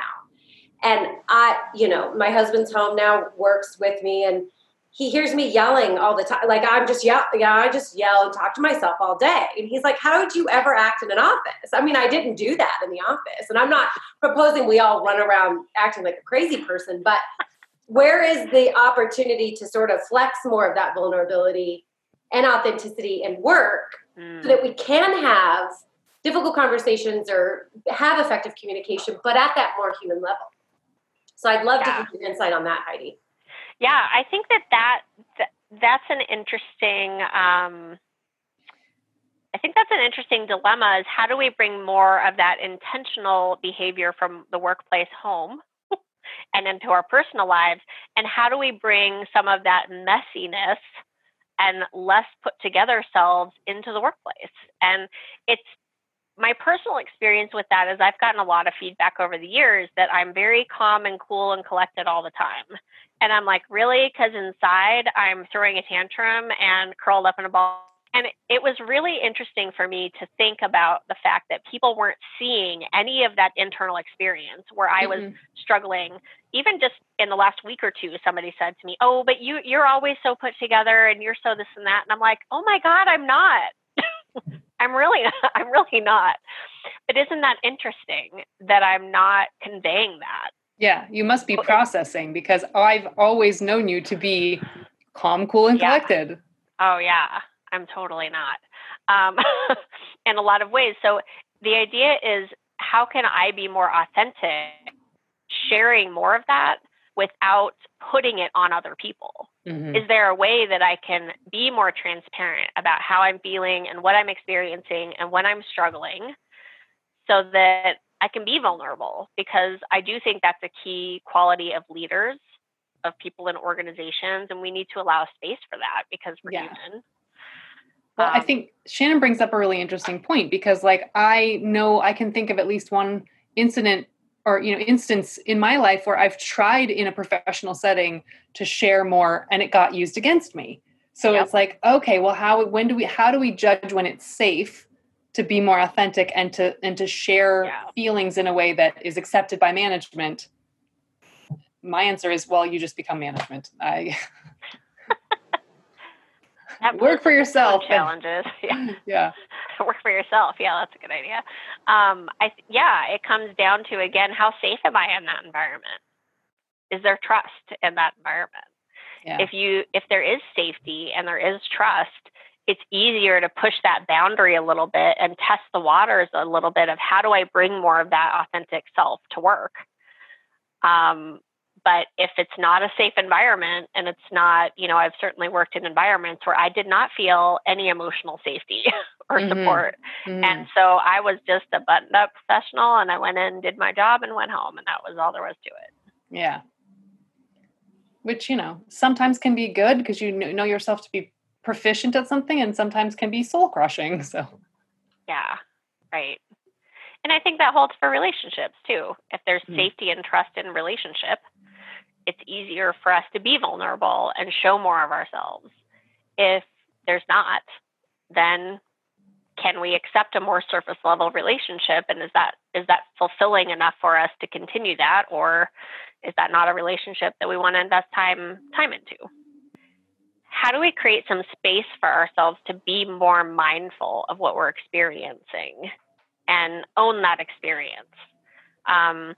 And I, you know, my husband's home now, works with me, and he hears me yelling all the time. Like, I'm just, yeah, yeah, I just yell and talk to myself all day. And he's like, how would you ever act in an office? I mean, I didn't do that in the office. And I'm not proposing we all run around acting like a crazy person, but where is the opportunity to sort of flex more of that vulnerability and authenticity in work mm. so that we can have difficult conversations or have effective communication, but at that more human level? So I'd love yeah. to give you insight on that, Heidi. Yeah, I think that, that, that that's an interesting, um, I think that's an interesting dilemma, is how do we bring more of that intentional behavior from the workplace home and into our personal lives? And how do we bring some of that messiness and less put together selves into the workplace? And it's, my personal experience with that is I've gotten a lot of feedback over the years that I'm very calm and cool and collected all the time. And I'm like, really? Because inside I'm throwing a tantrum and curled up in a ball. And it was really interesting for me to think about the fact that people weren't seeing any of that internal experience where I mm-hmm. was struggling. Even just in the last week or two, somebody said to me, oh, but you, you're always so put together and you're so this and that. And I'm like, oh my God, I'm not. I'm really, I'm really not. But isn't that interesting that I'm not conveying that? Yeah, you must be processing, because I've always known you to be calm, cool, and yeah. collected. Oh yeah, I'm totally not um, in a lot of ways. So the idea is, how can I be more authentic, sharing more of that without putting it on other people? Mm-hmm. Is there a way that I can be more transparent about how I'm feeling and what I'm experiencing and when I'm struggling, so that I can be vulnerable? Because I do think that's a key quality of leaders, of people in organizations, and we need to allow space for that, because we're yeah. human. Well, um, I think Shannon brings up a really interesting point, because like, I know I can think of at least one incident or, you know, instance in my life where I've tried in a professional setting to share more and it got used against me. So yep. it's like, okay, well, how, when do we, how do we judge when it's safe to be more authentic and to, and to share yeah. feelings in a way that is accepted by management? My answer is, well, you just become management. I work for yourself. Challenges. Yeah. yeah. Work for yourself. Yeah, that's a good idea. Um, I th- yeah, it comes down to, again, how safe am I in that environment? Is there trust in that environment? Yeah. If you if there is safety and there is trust, it's easier to push that boundary a little bit and test the waters a little bit of, how do I bring more of that authentic self to work? Um, But if it's not a safe environment, and it's not, you know, I've certainly worked in environments where I did not feel any emotional safety or mm-hmm. support. Mm-hmm. And so I was just a buttoned up professional, and I went in, did my job, and went home, and that was all there was to it. Yeah. Which, you know, sometimes can be good because you know yourself to be proficient at something, and sometimes can be soul crushing. So. Yeah. Right. And I think that holds for relationships too. If there's mm-hmm. safety and trust in relationship, it's easier for us to be vulnerable and show more of ourselves. If there's not, then can we accept a more surface level relationship? And is that, is that fulfilling enough for us to continue that? Or is that not a relationship that we want to invest time, time into? How do we create some space for ourselves to be more mindful of what we're experiencing and own that experience? Um,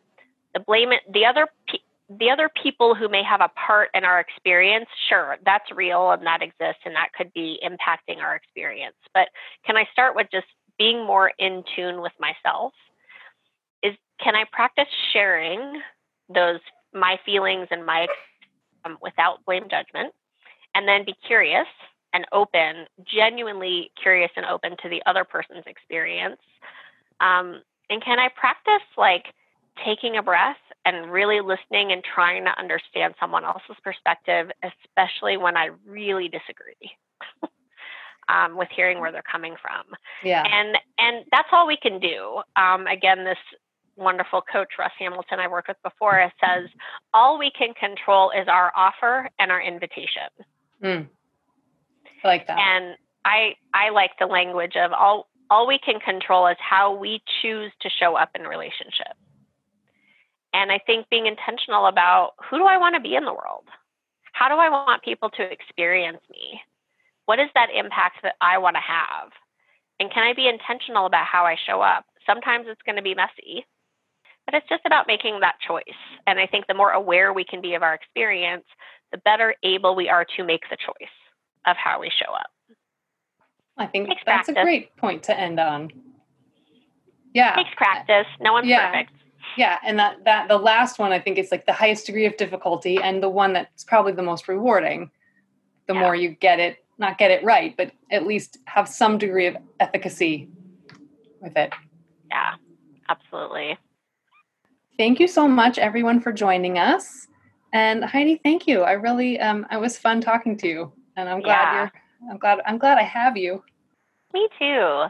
the blame it, the other pe- The other people who may have a part in our experience, sure, that's real and that exists, and that could be impacting our experience. But can I start with just being more in tune with myself? Is, can I practice sharing those, my feelings and my um, without blame judgment, and then be curious and open, genuinely curious and open to the other person's experience? Um, and can I practice like taking a breath and really listening and trying to understand someone else's perspective, especially when I really disagree um, with hearing where they're coming from. Yeah. And, and that's all we can do. Um, again, this wonderful coach, Russ Hamilton, I worked with before, says, all we can control is our offer and our invitation. Mm. I like that. And I, I like the language of all, all we can control is how we choose to show up in relationship. And I think being intentional about, who do I want to be in the world? how do I want people to experience me? What is that impact that I want to have? And can I be intentional about how I show up? Sometimes it's going to be messy, but it's just about making that choice. And I think the more aware we can be of our experience, the better able we are to make the choice of how we show up. I think Takes that's practice. A great point to end on. Yeah. It takes practice. No one's yeah. perfect. Yeah. And that, that the last one, I think it's like the highest degree of difficulty and the one that's probably the most rewarding, the yeah. more you get it, not get it right, but at least have some degree of efficacy with it. Yeah, absolutely. Thank you so much, everyone, for joining us. And Heidi, thank you. I really, um, it was fun talking to you, and I'm glad yeah. you're, I'm glad, I'm glad I have you. Me too.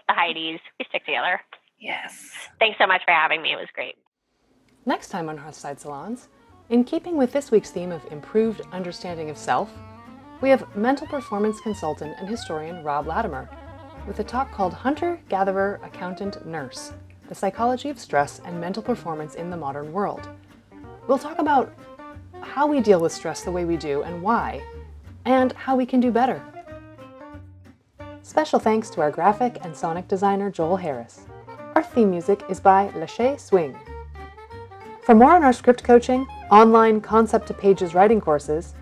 The Heidis, we stick together. Yes. Thanks so much for having me. It was great. Next time on Hearthside Salons, in keeping with this week's theme of improved understanding of self, we have mental performance consultant and historian Rob Latimer with a talk called Hunter, Gatherer, Accountant, Nurse, the psychology of stress and mental performance in the modern world. We'll talk about how we deal with stress the way we do and why, and how we can do better. Special thanks to our graphic and sonic designer Joel Harris. Our theme music is by Lachey Swing. For more on our script coaching, online concept to pages writing courses,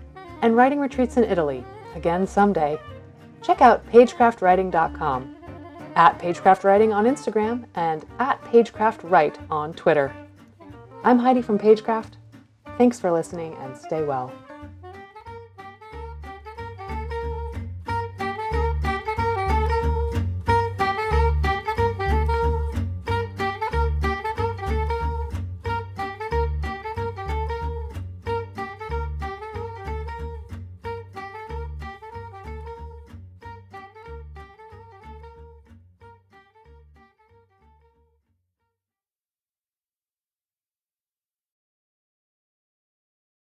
and writing retreats in Italy, again someday, check out pagecraft writing dot com, at pagecraftwriting on Instagram, and at pagecraftwrite on Twitter. I'm Heidi from Pagecraft. Thanks for listening, and stay well.